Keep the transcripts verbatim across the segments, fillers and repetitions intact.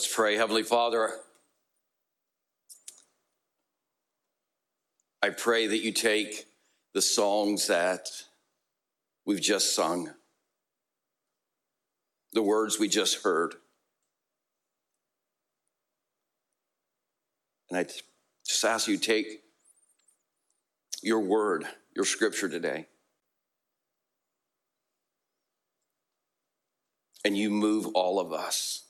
Let's pray. Heavenly Father, I pray that you take the songs that we've just sung, the words we just heard, and I just ask you to take your word, your scripture today, and you move all of us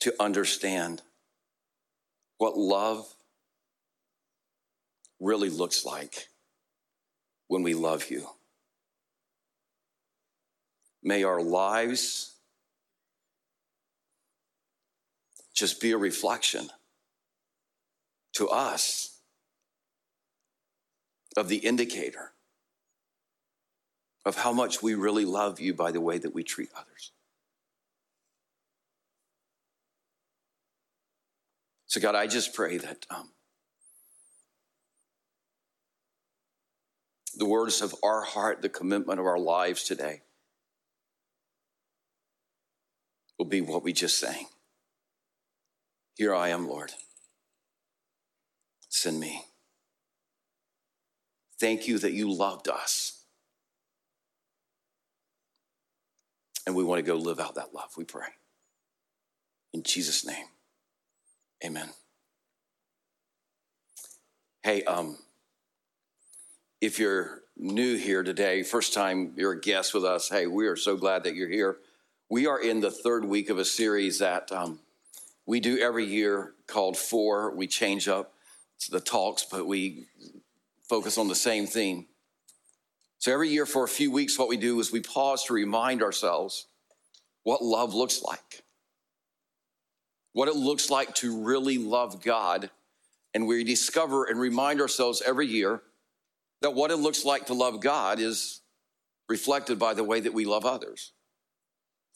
to understand what love really looks like when we love you. May our lives just be a reflection to us of the indicator of how much we really love you by the way that we treat others. So God, I just pray that um, the words of our heart, the commitment of our lives today will be what we just sang. Here I am, Lord. Send me. Thank you that you loved us. And we want to go live out that love, we pray. In Jesus' name, amen. Hey, um, if you're new here today, first time you're a guest with us, hey, we are so glad that you're here. We are in the third week of a series that um, we do every year called Four. We change up the talks, but we focus on the same theme. So every year for a few weeks, what we do is we pause to remind ourselves what love looks like, what it looks like to really love God. And we discover and remind ourselves every year that what it looks like to love God is reflected by the way that we love others.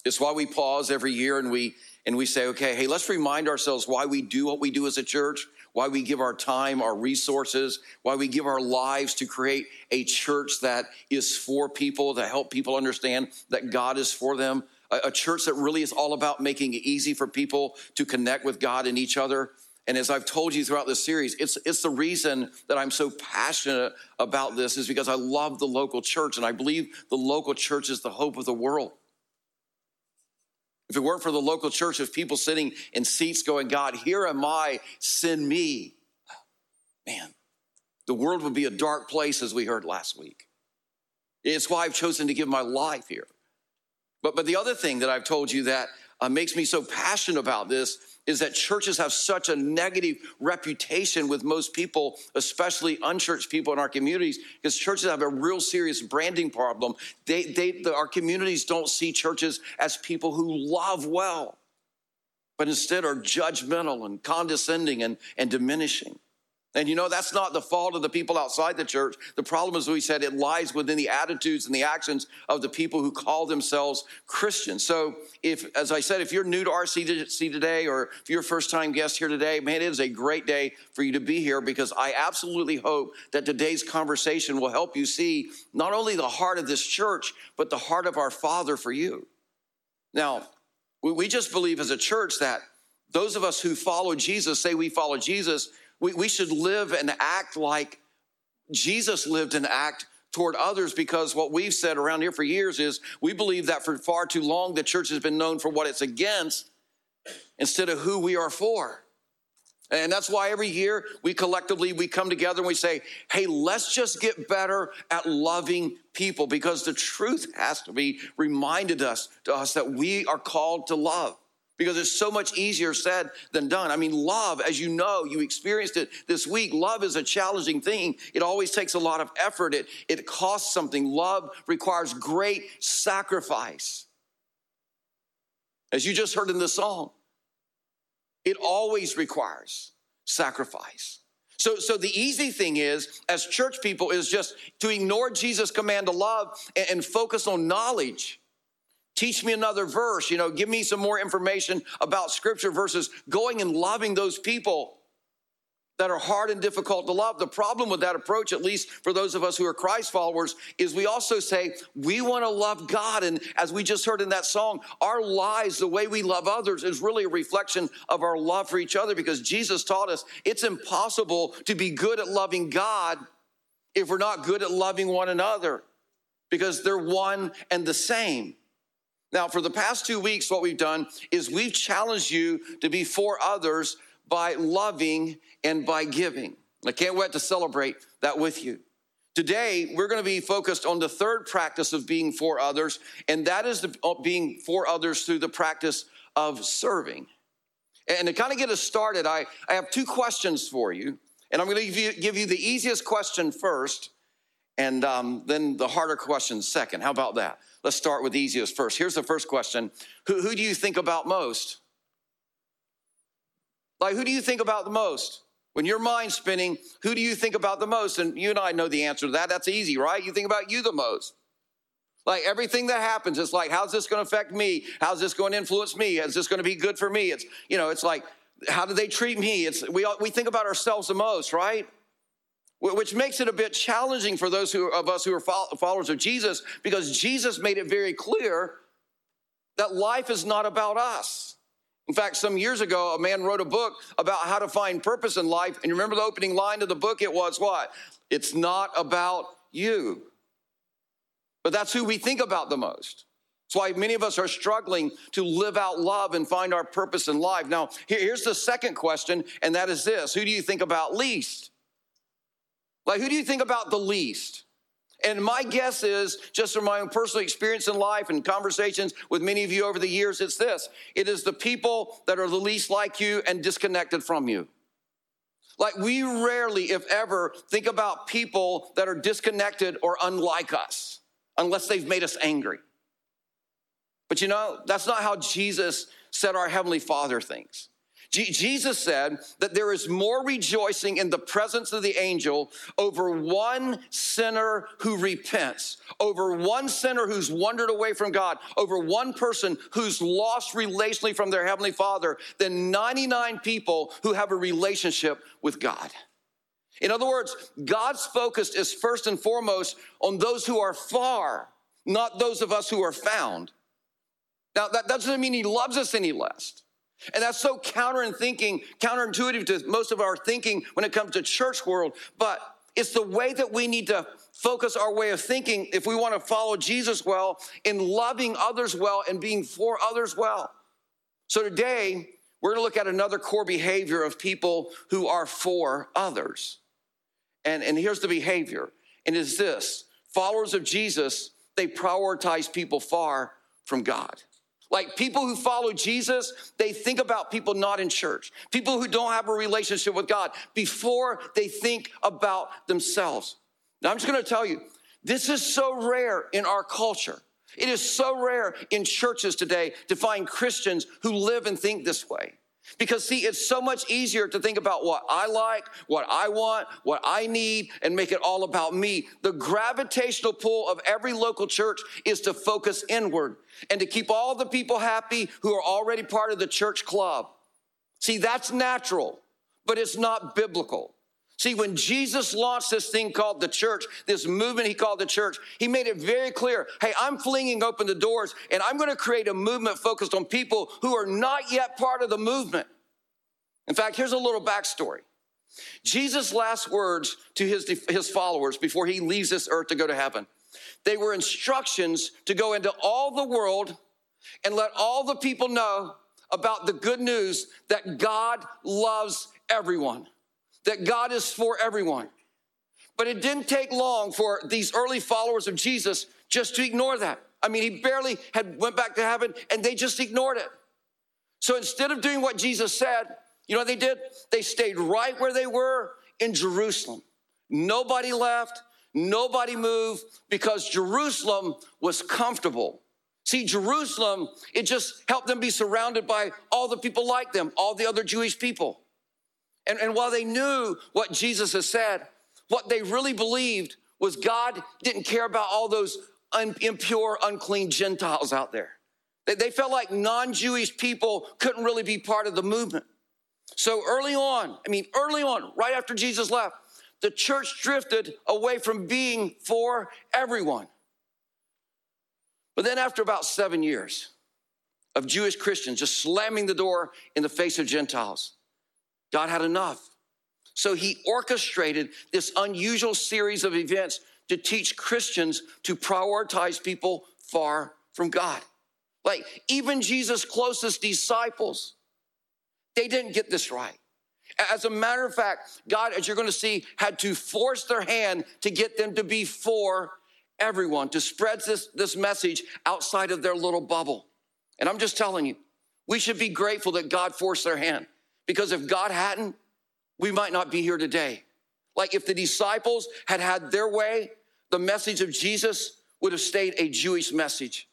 It's why we pause every year and we and we say, okay, hey, let's remind ourselves why we do what we do as a church, why we give our time, our resources, why we give our lives to create a church that is for people, to help people understand that God is for them, a, a church that really is all about making it easy for people to connect with God and each other. And as I've told you throughout this series, it's it's the reason that I'm so passionate about this is because I love the local church, and I believe the local church is the hope of the world. If it weren't for the local church, if people sitting in seats going, God, here am I, send me, man, the world would be a dark place, as we heard last week. It's why I've chosen to give my life here. But, but the other thing that I've told you that uh, makes me so passionate about this is that churches have such a negative reputation with most people, especially unchurched people in our communities, because churches have a real serious branding problem. They, they, the, our communities don't see churches as people who love well, but instead are judgmental and condescending and, and diminishing. And you know, that's not the fault of the people outside the church. The problem, as we said, it lies within the attitudes and the actions of the people who call themselves Christians. So if, as I said, if you're new to R C C today, or if you're a first-time guest here today, man, it is a great day for you to be here, because I absolutely hope that today's conversation will help you see not only the heart of this church, but the heart of our Father for you. Now, we just believe as a church that those of us who follow Jesus, say we follow Jesus, We we should live and act like Jesus lived and act toward others, because what we've said around here for years is we believe that for far too long the church has been known for what it's against instead of who we are for. And that's why every year we collectively, we come together and we say, hey, let's just get better at loving people, because the truth has to be reminded us to us that we are called to love. Because it's so much easier said than done. I mean, love, as you know, you experienced it this week. Love is a challenging thing. It always takes a lot of effort. It, it costs something. Love requires great sacrifice. As you just heard in the song, it always requires sacrifice. So, so the easy thing is, as church people, is just to ignore Jesus' command to love and, and focus on knowledge. Teach me another verse, you know, give me some more information about scripture versus going and loving those people. that are hard and difficult to love. The problem with that approach, at least for those of us who are Christ followers, is we also say we want to love God. And as we just heard in that song, our lives, the way we love others, is really a reflection of our love for each other, because Jesus taught us it's impossible to be good at loving God if we're not good at loving one another, because they're one and the same. Now, for the past two weeks, what we've done is we've challenged you to be for others by loving and by giving. I can't wait to celebrate that with you. Today, we're going to be focused on the third practice of being for others, and that is the, being for others through the practice of serving. And to kind of get us started, I, I have two questions for you, and I'm going to give you, give you the easiest question first, and um, then the harder question second. How about that? Let's start with the easiest first. Here's the first question. Who, who do you think about most? Like, who do you think about the most? When your mind's spinning, who do you think about the most? And you and I know the answer to that. That's easy, right? You think about you the most. Like, everything that happens, it's like, how's this going to affect me? How's this going to influence me? Is this going to be good for me? It's, you know, it's like, how do they treat me? It's we we think about ourselves the most, right? Which makes it a bit challenging for those who, of us who are followers of Jesus, because Jesus made it very clear that life is not about us. In fact, some years ago, a man wrote a book about how to find purpose in life. And you remember the opening line of the book? It was what? It's not about you. But that's who we think about the most. That's why many of us are struggling to live out love and find our purpose in life. Now, here's the second question, and that is this. Who do you think about least? Like, who do you think about the least? And my guess is, just from my own personal experience in life and conversations with many of you over the years, it's this. It is the people that are the least like you and disconnected from you. Like, we rarely, if ever, think about people that are disconnected or unlike us, unless they've made us angry. But you know, that's not how Jesus said our Heavenly Father thinks. Jesus said that there is more rejoicing in the presence of the angel over one sinner who repents, over one sinner who's wandered away from God, over one person who's lost relationally from their Heavenly Father, than ninety-nine people who have a relationship with God. In other words, God's focus is first and foremost on those who are far, not those of us who are found. Now, that doesn't mean He loves us any less. And that's so counter in thinking, counterintuitive to most of our thinking when it comes to church world, but it's the way that we need to focus our way of thinking if we want to follow Jesus well in loving others well and being for others well. So today, we're going to look at another core behavior of people who are for others. And, and here's the behavior, and it's this. Followers of Jesus, they prioritize people far from God. Like, people who follow Jesus, they think about people not in church, people who don't have a relationship with God, before they think about themselves. Now, I'm just going to tell you, this is so rare in our culture. It is so rare in churches today to find Christians who live and think this way. Because, see, it's so much easier to think about what I like, what I want, what I need, and make it all about me. The gravitational pull of every local church is to focus inward and to keep all the people happy who are already part of the church club. See, that's natural, but it's not biblical. See, when Jesus launched this thing called the church, this movement he called the church, he made it very clear, hey, I'm flinging open the doors, and I'm going to create a movement focused on people who are not yet part of the movement. In fact, here's a little backstory. Jesus' last words to his, his followers before he leaves this earth to go to heaven, they were instructions to go into all the world and let all the people know about the good news that God loves everyone, that God is for everyone. But it didn't take long for these early followers of Jesus just to ignore that. I mean, he barely had went back to heaven, and they just ignored it. So instead of doing what Jesus said, you know what they did? They stayed right where they were in Jerusalem. Nobody left, nobody moved, because Jerusalem was comfortable. See, Jerusalem, it just helped them be surrounded by all the people like them, all the other Jewish people. And, and while they knew what Jesus has said, what they really believed was God didn't care about all those un, impure, unclean Gentiles out there. They, they felt like non-Jewish people couldn't really be part of the movement. So early on, I mean, early on, right after Jesus left, the church drifted away from being for everyone. But then after about seven years of Jewish Christians just slamming the door in the face of Gentiles, God had enough. So he orchestrated this unusual series of events to teach Christians to prioritize people far from God. Like even Jesus' closest disciples, they didn't get this right. As a matter of fact, God, as you're going to see, had to force their hand to get them to be for everyone, to spread this, this message outside of their little bubble. And I'm just telling you, we should be grateful that God forced their hand, because if God hadn't, we might not be here today. Like if the disciples had had their way, the message of Jesus would have stayed a Jewish message.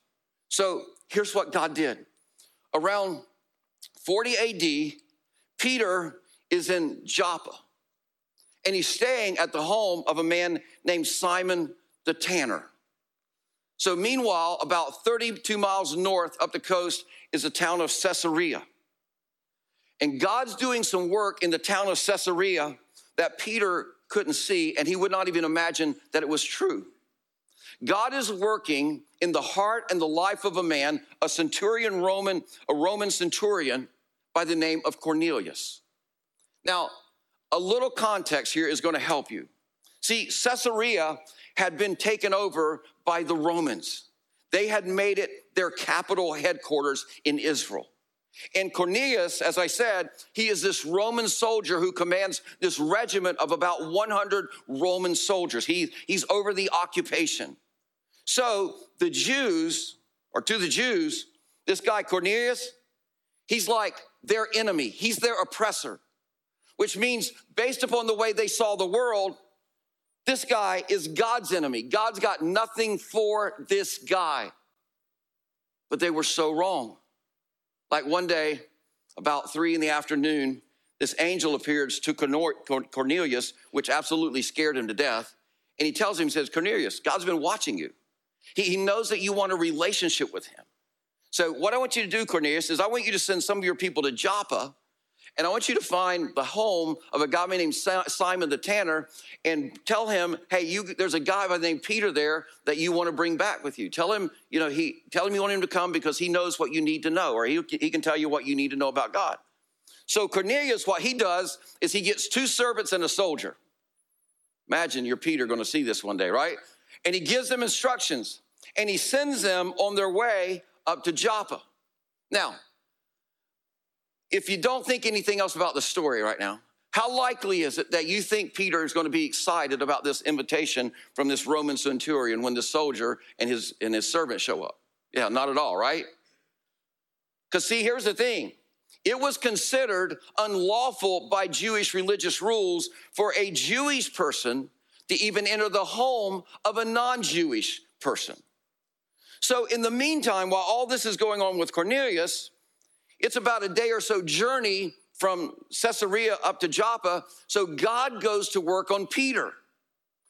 So here's what God did. Around forty A D, Peter is in Joppa, and he's staying at the home of a man named Simon the Tanner. So meanwhile, about thirty-two miles north up the coast is the town of Caesarea. And God's doing some work in the town of Caesarea that Peter couldn't see, and he would not even imagine that it was true. God is working in the heart and the life of a man, a centurion Roman, a Roman centurion by the name of Cornelius. Now, a little context here is going to help you. See, Caesarea had been taken over by the Romans. They had made it their capital headquarters in Israel. And Cornelius, as I said, he is this Roman soldier who commands this regiment of about one hundred Roman soldiers. He, he's over the occupation. So the Jews, or to the Jews, this guy Cornelius, he's like their enemy. He's their oppressor, which means based upon the way they saw the world, this guy is God's enemy. God's got nothing for this guy. But they were so wrong. Like one day, about three in the afternoon, this angel appears to Cornelius, which absolutely scared him to death. And he tells him, he says, Cornelius, God's been watching you. He, he knows that you want a relationship with him. So what I want you to do, Cornelius, is I want you to send some of your people to Joppa, and I want you to find the home of a guy named Simon the Tanner and tell him, hey, you, there's a guy by the name Peter there that you want to bring back with you. Tell him, you know, he, tell him you want him to come because he knows what you need to know, or he, he can tell you what you need to know about God. So Cornelius, what he does is he gets two servants and a soldier. Imagine you're Peter going to see this one day, right? And he gives them instructions, and he sends them on their way up to Joppa. Now, if you don't think anything else about the story right now, how likely is it that you think Peter is going to be excited about this invitation from this Roman centurion when the soldier and his and his servant show up? Yeah, not at all, right? Because see, here's the thing. It was considered unlawful by Jewish religious rules for a Jewish person to even enter the home of a non-Jewish person. So in the meantime, while all this is going on with Cornelius, it's about a day or so journey from Caesarea up to Joppa. So God goes to work on Peter.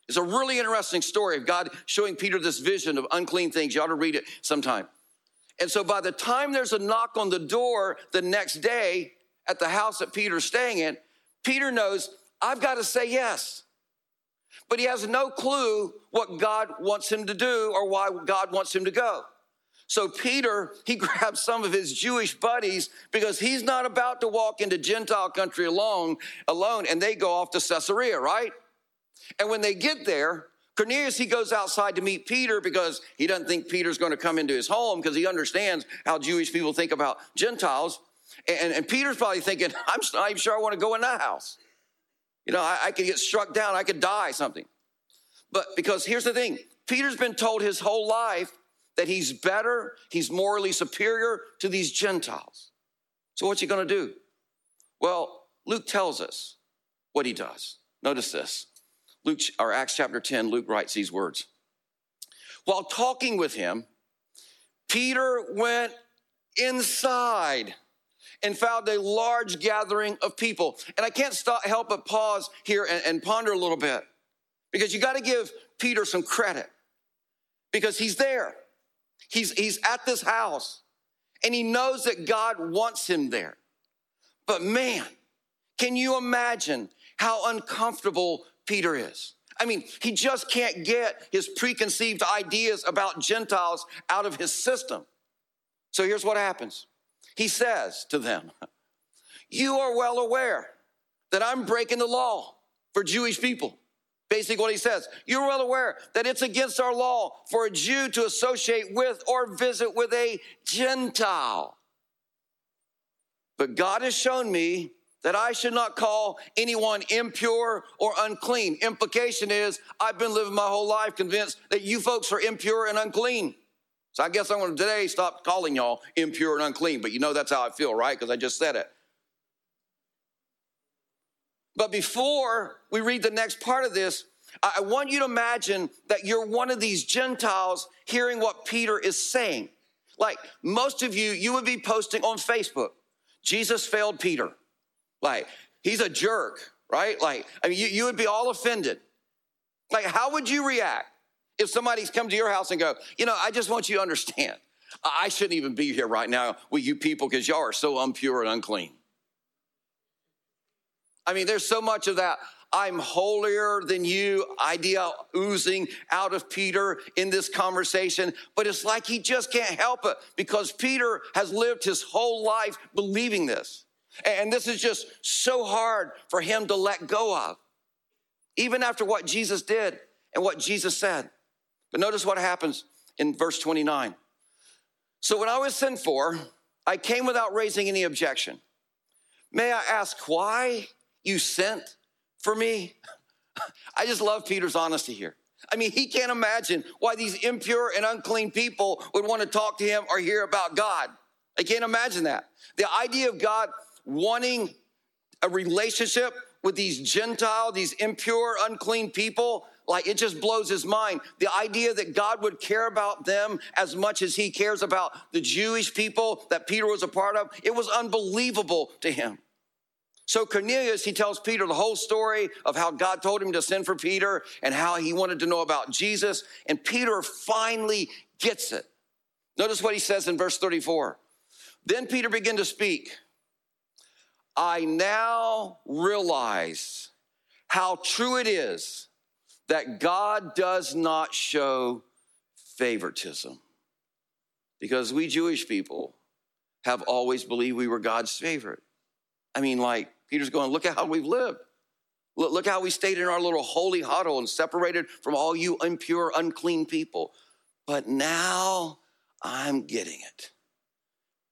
It's a really interesting story of God showing Peter this vision of unclean things. You ought to read it sometime. And so by the time there's a knock on the door the next day at the house that Peter's staying in, Peter knows, I've got to say yes. But he has no clue what God wants him to do or why God wants him to go. So Peter, he grabs some of his Jewish buddies because he's not about to walk into Gentile country alone, alone, and they go off to Caesarea, right? And when they get there, Cornelius, he goes outside to meet Peter because he doesn't think Peter's going to come into his home because he understands how Jewish people think about Gentiles. And, and Peter's probably thinking, I'm not even sure I want to go in that house. You know, I, I could get struck down. I could die something. But because here's the thing. Peter's been told his whole life that he's better, he's morally superior to these Gentiles. So what's he going to do? Well, Luke tells us what he does. Notice this. Luke, or Acts chapter ten, Luke writes these words. While talking with him, Peter went inside and found a large gathering of people. And I can't stop, help but pause here and, and ponder a little bit, because you got to give Peter some credit, because he's there. He's, he's at this house, and he knows that God wants him there. But man, Can you imagine how uncomfortable Peter is? I mean, he just can't get his preconceived ideas about Gentiles out of his system. So here's what happens. He says to them, "You are well aware that I'm breaking the law for Jewish people." Basically what he says, you're well aware that it's against our law for a Jew to associate with or visit with a Gentile. But God has shown me that I should not call anyone impure or unclean. Implication is, I've been living my whole life convinced that you folks are impure and unclean. So I guess I'm going to today stop calling y'all impure and unclean. But you know that's how I feel, right? Because I just said it. But before we read the next part of this, I want you to imagine that you're one of these Gentiles hearing what Peter is saying. Like most of you, you would be posting on Facebook, Jesus failed Peter. Like, he's a jerk, right? Like, I mean, you, you would be all offended. Like, how would you react if somebody's come to your house and go, you know, I just want you to understand, I shouldn't even be here right now with you people because y'all are so impure and unclean. I mean, there's so much of that I'm holier than you idea oozing out of Peter in this conversation, but it's like he just can't help it because Peter has lived his whole life believing this. And this is just so hard for him to let go of, even after what Jesus did and what Jesus said. But notice what happens in verse twenty-nine. So when I was sent for, I came without raising any objection. May I ask why you sent for me? I just love Peter's honesty here. I mean, he can't imagine why these impure and unclean people would want to talk to him or hear about God. I can't imagine that. The idea of God wanting a relationship with these Gentile, these impure, unclean people, like it just blows his mind. The idea that God would care about them as much as he cares about the Jewish people that Peter was a part of, it was unbelievable to him. So Cornelius, he tells Peter the whole story of how God told him to send for Peter and how he wanted to know about Jesus. And Peter finally gets it. Notice what he says in verse thirty-four. Then Peter began to speak. I now realize how true it is that God does not show favoritism, because we Jewish people have always believed we were God's favorite. I mean, like Peter's going, look at how we've lived. Look, look how we stayed in our little holy huddle and separated from all you impure, unclean people. But now I'm getting it.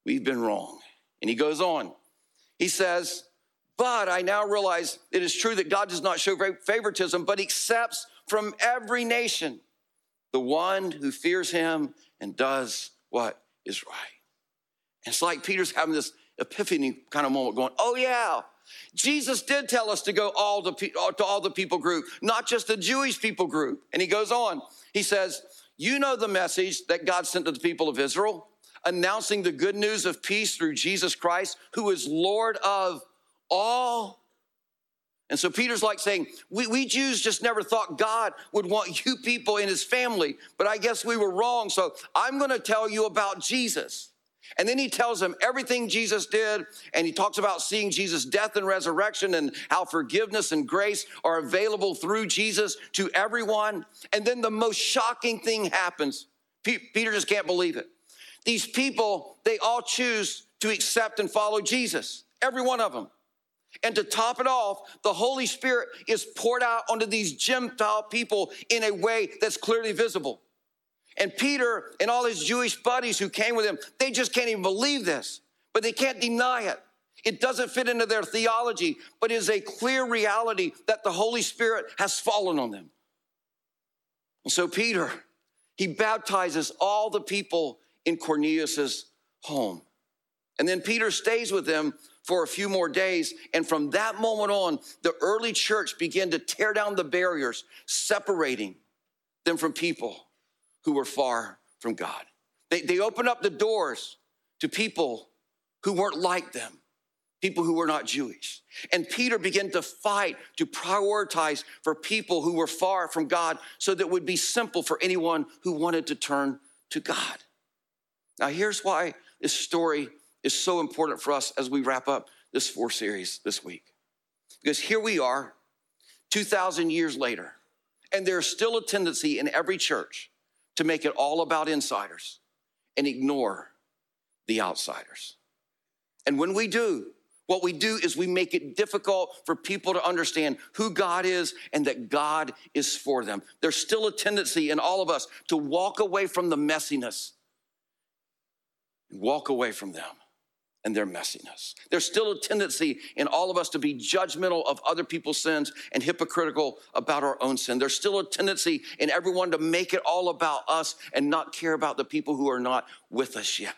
We've been wrong. And he goes on. He says, but I now realize it is true that God does not show favoritism, but accepts from every nation the one who fears him and does what is right. It's like Peter's having this epiphany kind of moment going, oh yeah, Jesus did tell us to go all the, to all the people group, not just the Jewish people group. And he goes on. He says, you know the message that God sent to the people of Israel, announcing the good news of peace through Jesus Christ, who is Lord of all. And so Peter's like saying, we, we Jews just never thought God would want you people in his family, but I guess we were wrong, so I'm going to tell you about Jesus. And then he tells him everything Jesus did, and he talks about seeing Jesus' death and resurrection and how forgiveness and grace are available through Jesus to everyone. And then the most shocking thing happens. Pe- Peter just can't believe it. These people, they all choose to accept and follow Jesus, every one of them. And to top it off, the Holy Spirit is poured out onto these Gentile people in a way that's clearly visible. And Peter and all his Jewish buddies who came with him, they just can't even believe this, but they can't deny it. It doesn't fit into their theology, but it is a clear reality that the Holy Spirit has fallen on them. And so Peter, he baptizes all the people in Cornelius's home. And then Peter stays with them for a few more days. And from that moment on, the early church began to tear down the barriers, separating them from people who were far from God. They, they opened up the doors to people who weren't like them, people who were not Jewish. And Peter began to fight to prioritize for people who were far from God so that it would be simple for anyone who wanted to turn to God. Now, here's why this story is so important for us as we wrap up this four series this week. Because here we are, two thousand years later, and there's still a tendency in every church to make it all about insiders and ignore the outsiders. And when we do, what we do is we make it difficult for people to understand who God is and that God is for them. There's still a tendency in all of us to walk away from the messiness and walk away from them and their messiness. There's still a tendency in all of us to be judgmental of other people's sins and hypocritical about our own sin. There's still a tendency in everyone to make it all about us and not care about the people who are not with us yet.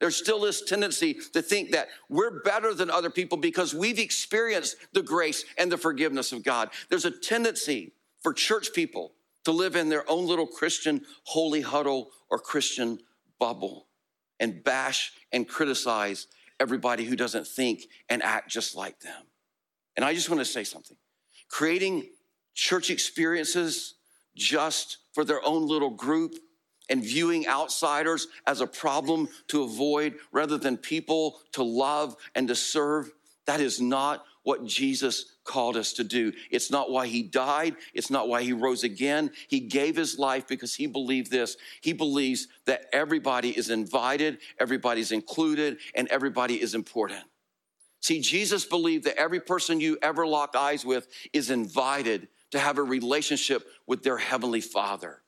There's still this tendency to think that we're better than other people because we've experienced the grace and the forgiveness of God. There's a tendency for church people to live in their own little Christian holy huddle or Christian bubble and bash and criticize everybody who doesn't think and act just like them. And I just want to say something. Creating church experiences just for their own little group and viewing outsiders as a problem to avoid rather than people to love and to serve, that is not what Jesus called us to do. It's not why he died. It's not why he rose again. He gave his life because he believed this. He believes that everybody is invited, everybody's included, and everybody is important. See, Jesus believed that every person you ever lock eyes with is invited to have a relationship with their Heavenly Father.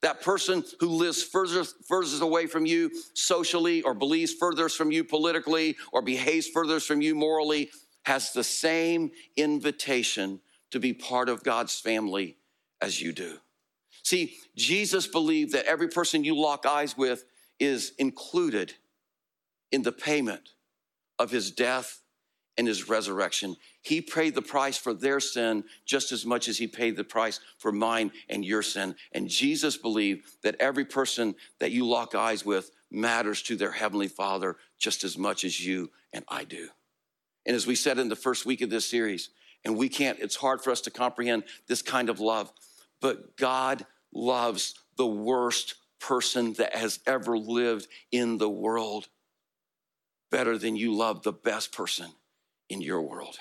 That person who lives furthest, furthest away from you socially or believes furthest from you politically or behaves furthest from you morally has the same invitation to be part of God's family as you do. See, Jesus believed that every person you lock eyes with is included in the payment of his death and his resurrection. He paid the price for their sin just as much as he paid the price for mine and your sin. And Jesus believed that every person that you lock eyes with matters to their Heavenly Father just as much as you and I do. And as we said in the first week of this series, and we can't, it's hard for us to comprehend this kind of love, but God loves the worst person that has ever lived in the world better than you love the best person in your world.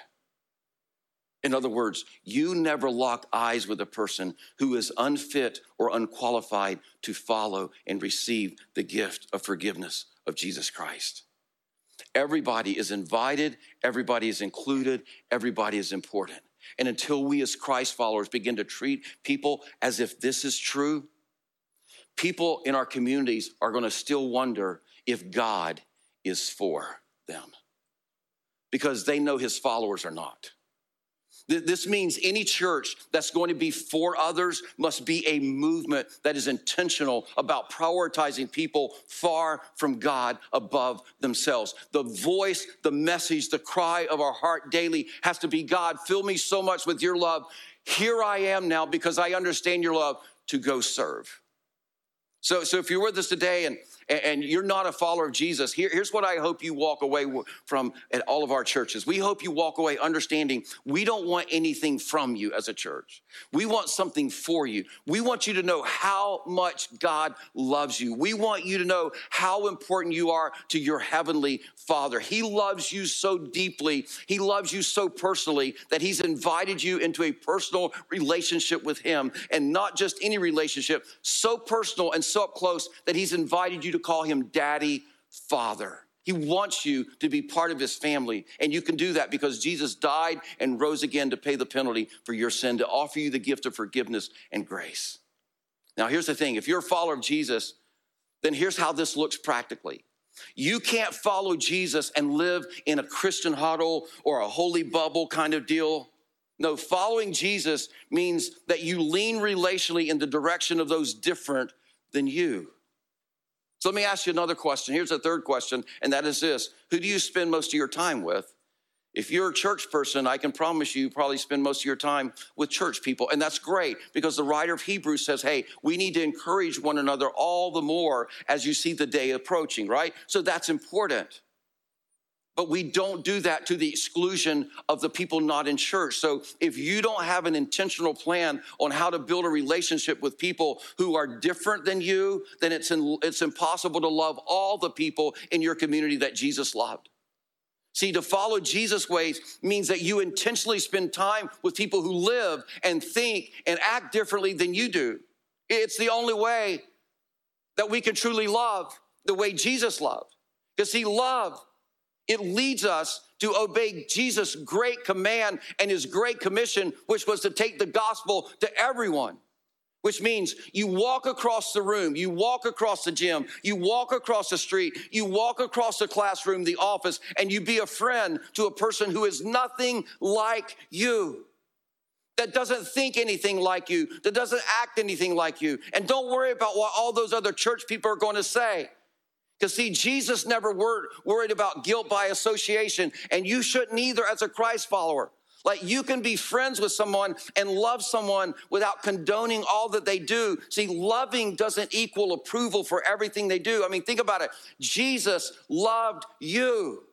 In other words, you never lock eyes with a person who is unfit or unqualified to follow and receive the gift of forgiveness of Jesus Christ. Everybody is invited, everybody is included, everybody is important. And until we as Christ followers begin to treat people as if this is true, people in our communities are going to still wonder if God is for them, because they know his followers are not. This means any church that's going to be for others must be a movement that is intentional about prioritizing people far from God above themselves. The voice, the message, the cry of our heart daily has to be, God, fill me so much with your love. Here I am now because I understand your love to go serve. So, so if you're with us today and and you're not a follower of Jesus, here, here's what I hope you walk away from at all of our churches. We hope you walk away understanding we don't want anything from you as a church. We want something for you. We want you to know how much God loves you. We want you to know how important you are to your Heavenly Father. He loves you so deeply. He loves you so personally that he's invited you into a personal relationship with him, and not just any relationship, so personal and so up close that he's invited you to call him Daddy, Father. He wants you to be part of his family, and you can do that because Jesus died and rose again to pay the penalty for your sin, to offer you the gift of forgiveness and grace. Now, here's the thing. If you're a follower of Jesus, then here's how this looks practically. You can't follow Jesus and live in a Christian huddle or a holy bubble kind of deal. No, following Jesus means that you lean relationally in the direction of those different than you. So let me ask you another question. Here's a third question, and that is this. Who do you spend most of your time with? If you're a church person, I can promise you, you probably spend most of your time with church people. And that's great, because the writer of Hebrews says, hey, we need to encourage one another all the more as you see the day approaching, right? So that's important. But we don't do that to the exclusion of the people not in church. So if you don't have an intentional plan on how to build a relationship with people who are different than you, then it's in, it's impossible to love all the people in your community that Jesus loved. See, to follow Jesus' ways means that you intentionally spend time with people who live and think and act differently than you do. It's the only way that we can truly love the way Jesus loved. Because see, love, it leads us to obey Jesus' great command and his great commission, which was to take the gospel to everyone. Which means you walk across the room, you walk across the gym, you walk across the street, you walk across the classroom, the office, and you be a friend to a person who is nothing like you, that doesn't think anything like you, that doesn't act anything like you. And don't worry about what all those other church people are going to say. Because see, Jesus never wor- worried about guilt by association, and you shouldn't either as a Christ follower. Like, you can be friends with someone and love someone without condoning all that they do. See, loving doesn't equal approval for everything they do. I mean, think about it. Jesus loved you,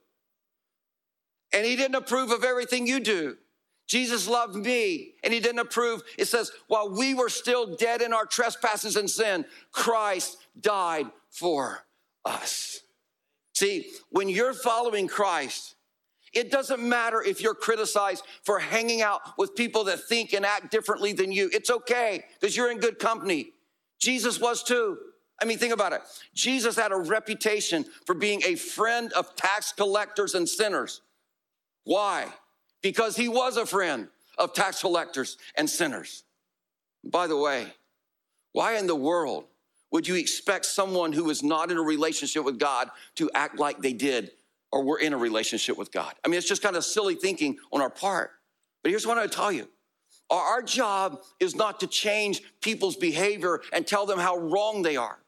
and he didn't approve of everything you do. Jesus loved me, and he didn't approve. It says, while we were still dead in our trespasses and sin, Christ died for us. See, when you're following Christ, it doesn't matter if you're criticized for hanging out with people that think and act differently than you. It's okay, because you're in good company. Jesus was too. I mean, think about it. Jesus had a reputation for being a friend of tax collectors and sinners. Why? Because he was a friend of tax collectors and sinners. By the way, why in the world would you expect someone who is not in a relationship with God to act like they did or we're in a relationship with God? I mean, it's just kind of silly thinking on our part. But here's what I tell you. Our job is not to change people's behavior and tell them how wrong they are.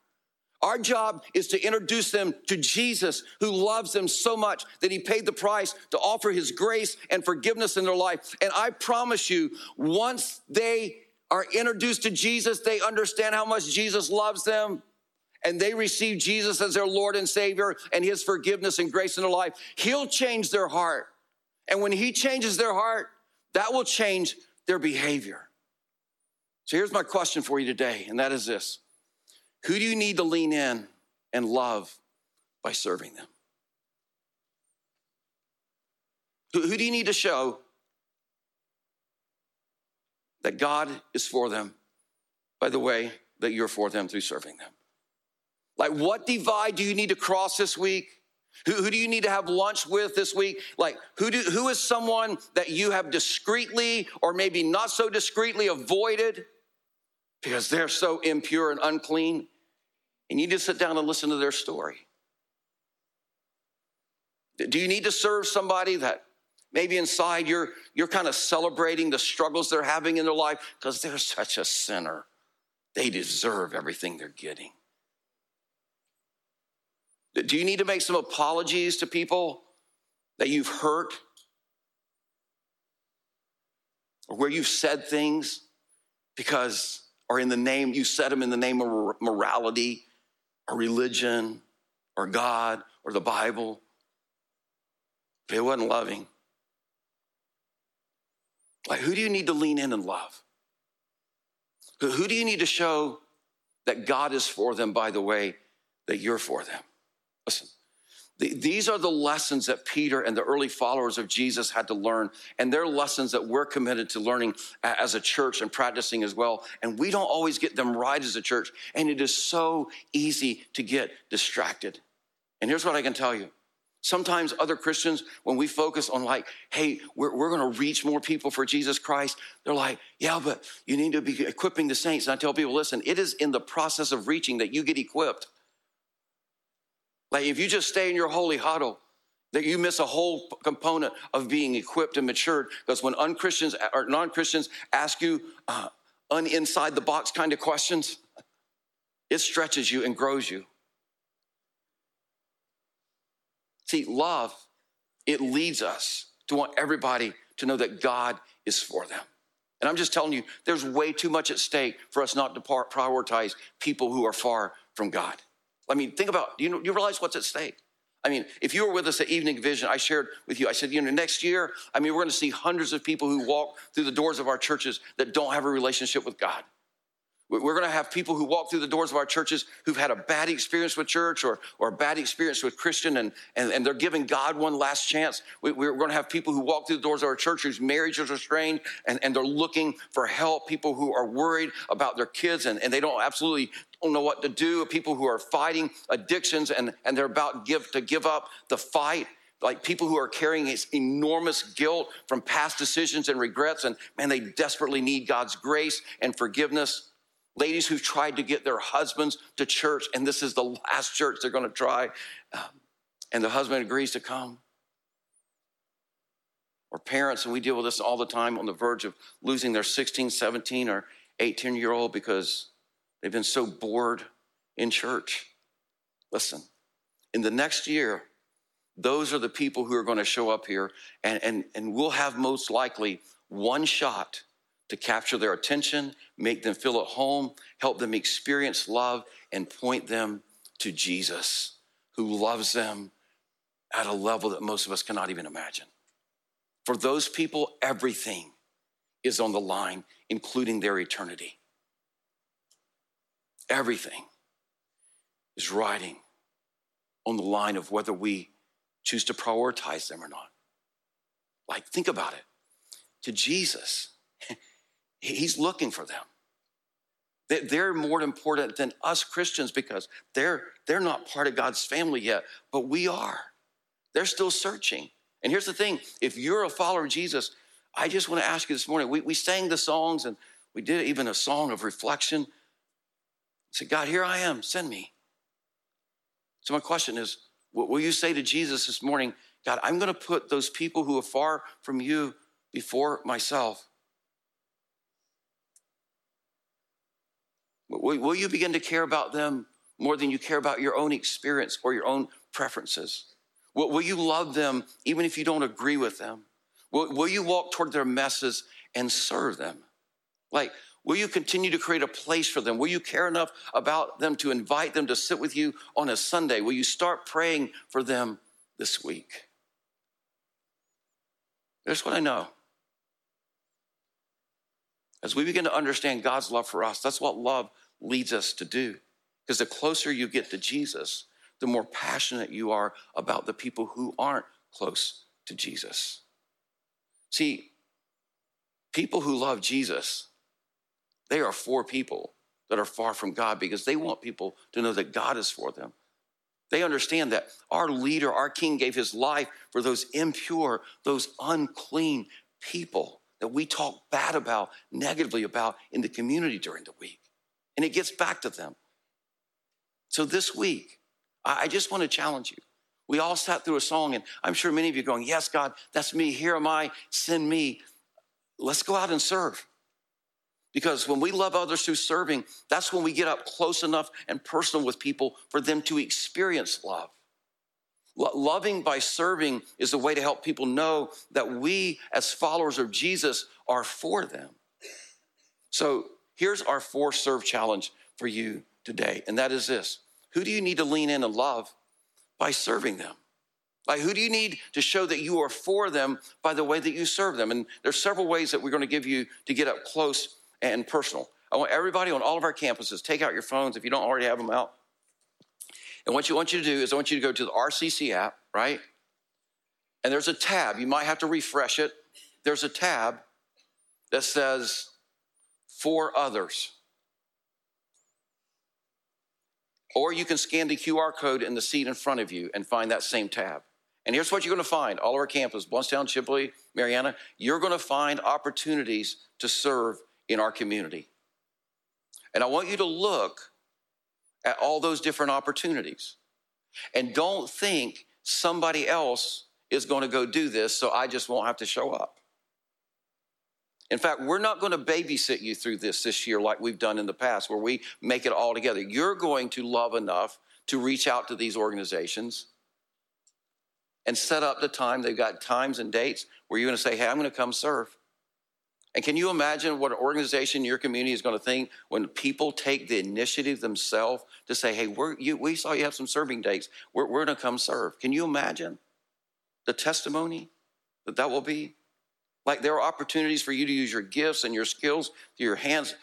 Our job is to introduce them to Jesus, who loves them so much that he paid the price to offer his grace and forgiveness in their life. And I promise you, once they are introduced to Jesus, they understand how much Jesus loves them, and they receive Jesus as their Lord and Savior and his forgiveness and grace in their life, he'll change their heart. And when he changes their heart, that will change their behavior. So here's my question for you today, and that is this. Who do you need to lean in and love by serving them? Who, who do you need to show that God is for them by the way that you're for them through serving them? Like, what divide do you need to cross this week? Who, who do you need to have lunch with this week? Like, who do, who is someone that you have discreetly or maybe not so discreetly avoided because they're so impure and unclean? And you need to sit down and listen to their story. Do you need to serve somebody that maybe inside you're, you're kind of celebrating the struggles they're having in their life because they're such a sinner? They deserve everything they're getting. Do you need to make some apologies to people that you've hurt or where you've said things because, or in the name, you said them in the name of morality or religion or God or the Bible, but it wasn't loving? Like, who do you need to lean in and love? Who do you need to show that God is for them by the way that you're for them? Listen, these are the lessons that Peter and the early followers of Jesus had to learn, and they're lessons that we're committed to learning as a church and practicing as well, and we don't always get them right as a church, and it is so easy to get distracted. And here's what I can tell you. Sometimes other Christians, when we focus on like, hey, we're, we're going to reach more people for Jesus Christ, they're like, yeah, but you need to be equipping the saints. And I tell people, listen, it is in the process of reaching that you get equipped. Like, if you just stay in your holy huddle, that you miss a whole component of being equipped and matured. Because when unchristians or non-Christians ask you uh, uninside the box kind of questions, it stretches you and grows you. See, love, it leads us to want everybody to know that God is for them. And I'm just telling you, there's way too much at stake for us not to prioritize people who are far from God. I mean, think about, do you, you realize what's at stake? I mean, if you were with us at Evening Vision, I shared with you, I said, you know, next year, I mean, we're going to see hundreds of people who walk through the doors of our churches that don't have a relationship with God. We're going to have people who walk through the doors of our churches who've had a bad experience with church or, or a bad experience with Christian, and, and, and they're giving God one last chance. We, we're going to have people who walk through the doors of our church whose marriage is restrained, and, and they're looking for help, people who are worried about their kids, and, and they don't absolutely don't know what to do, people who are fighting addictions, and, and they're about give, to give up the fight. Like people who are carrying this enormous guilt from past decisions and regrets, and man, they desperately need God's grace and forgiveness. Ladies who've tried to get their husbands to church, and this is the last church they're going to try, um, and the husband agrees to come. Or parents, and we deal with this all the time, on the verge of losing their sixteen, seventeen, or eighteen-year-old because they've been so bored in church. Listen, in the next year, those are the people who are going to show up here, and, and, and we'll have most likely one shot to capture their attention, make them feel at home, help them experience love, and point them to Jesus, who loves them at a level that most of us cannot even imagine. For those people, everything is on the line, including their eternity. Everything is riding on the line of whether we choose to prioritize them or not. Like, think about it. To Jesus, He's looking for them. They're more important than us Christians because they're, they're not part of God's family yet, but we are. They're still searching. And here's the thing. If you're a follower of Jesus, I just want to ask you this morning. We, we sang the songs, and we did even a song of reflection. Said, God, here I am. Send me. So my question is, what will you say to Jesus this morning? God, I'm going to put those people who are far from you before myself. Will you begin to care about them more than you care about your own experience or your own preferences? Will you love them even if you don't agree with them? Will you walk toward their messes and serve them? Like, will you continue to create a place for them? Will you care enough about them to invite them to sit with you on a Sunday? Will you start praying for them this week? Here's what I know. As we begin to understand God's love for us, that's what love leads us to do. Because the closer you get to Jesus, the more passionate you are about the people who aren't close to Jesus. See, people who love Jesus, they are for people that are far from God because they want people to know that God is for them. They understand that our leader, our king, gave his life for those impure, those unclean people that we talk bad about, negatively about in the community during the week. And it gets back to them. So this week, I just want to challenge you. We all sat through a song, and I'm sure many of you are going, yes, God, that's me. Here am I. Send me. Let's go out and serve. Because when we love others through serving, that's when we get up close enough and personal with people for them to experience love. Lo- loving by serving is the way to help people know that we, as followers of Jesus, are for them. So here's our four-serve challenge for you today, and that is this. Who do you need to lean in and love by serving them? Like, who do you need to show that you are for them by the way that you serve them? And there's several ways that we're going to give you to get up close and personal. I want everybody on all of our campuses, take out your phones if you don't already have them out. And what you want you to do is I want you to go to the R C C app, right? And there's a tab. You might have to refresh it. There's a tab that says, For Others. Or you can scan the Q R code in the seat in front of you and find that same tab. And here's what you're going to find. All of our campuses, Blountstown, Chipley, Mariana, you're going to find opportunities to serve in our community. And I want you to look at all those different opportunities. And don't think somebody else is going to go do this, so I just won't have to show up. In fact, we're not going to babysit you through this this year like we've done in the past, where we make it all together. You're going to love enough to reach out to these organizations and set up the time. They've got times and dates where you're going to say, hey, I'm going to come serve. And can you imagine what an organization in your community is going to think when people take the initiative themselves to say, hey, we're, you, we saw you have some serving dates. We're, we're going to come serve. Can you imagine the testimony that that will be? Like, there are opportunities for you to use your gifts and your skills through your hands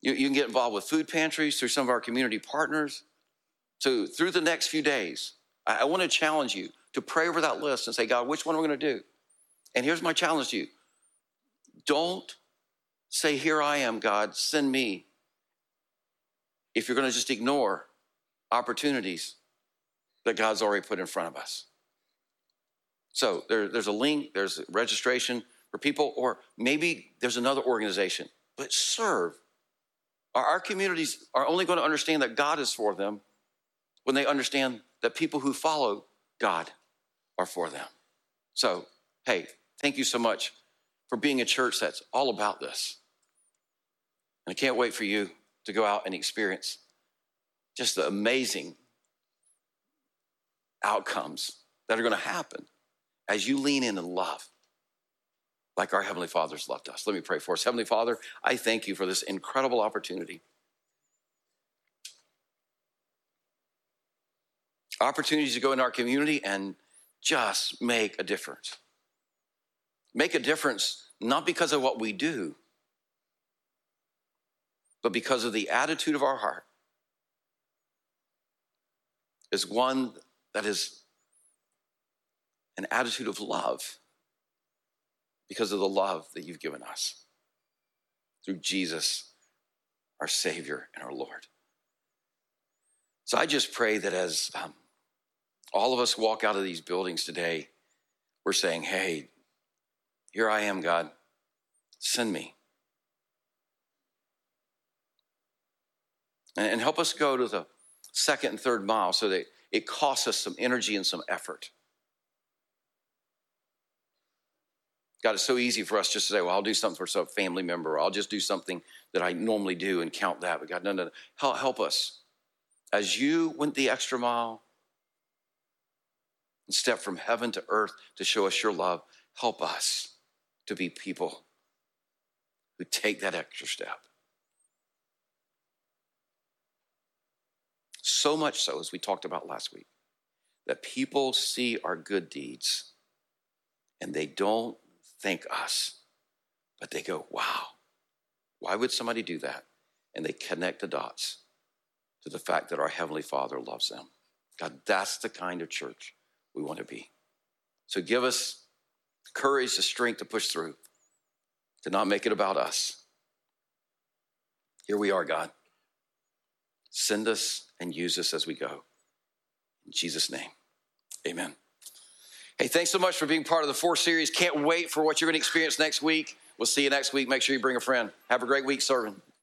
You, you can get involved with food pantries through some of our community partners. So through the next few days, I, I want to challenge you to pray over that list and say, God, which one are we going to do? And here's my challenge to you. Don't say, here I am, God, send me, if you're going to just ignore opportunities that God's already put in front of us. So there, there's a link, there's registration for people, or maybe there's another organization, but serve. Our, our communities are only going to understand that God is for them when they understand that people who follow God are for them. So, hey, thank you so much for being a church that's all about this. And I can't wait for you to go out and experience just the amazing outcomes that are going to happen as you lean in and love like our Heavenly Father's loved us. Let me pray for us. Heavenly Father, I thank you for this incredible opportunity. Opportunities to go into our community and just make a difference. Make a difference, not because of what we do, but because of the attitude of our heart is one that is an attitude of love because of the love that you've given us through Jesus, our Savior and our Lord. So I just pray that as um, all of us walk out of these buildings today, we're saying, hey, here I am, God, send me. And help us go to the second and third mile so that it costs us some energy and some effort. God, it's so easy for us just to say, well, I'll do something for some family member, or I'll just do something that I normally do and count that. But God, no, no, no. Help, help us. As you went the extra mile and stepped from heaven to earth to show us your love, help us to be people who take that extra step. So much so, as we talked about last week, that people see our good deeds and they don't thank us, but they go, wow, why would somebody do that? And they connect the dots to the fact that our Heavenly Father loves them. God, that's the kind of church we want to be. So give us courage, the strength to push through, to not make it about us. Here we are, God. Send us and use us as we go. In Jesus' name, amen. Hey, thanks so much for being part of the Four Series. Can't wait for what you're going to experience next week. We'll see you next week. Make sure you bring a friend. Have a great week serving.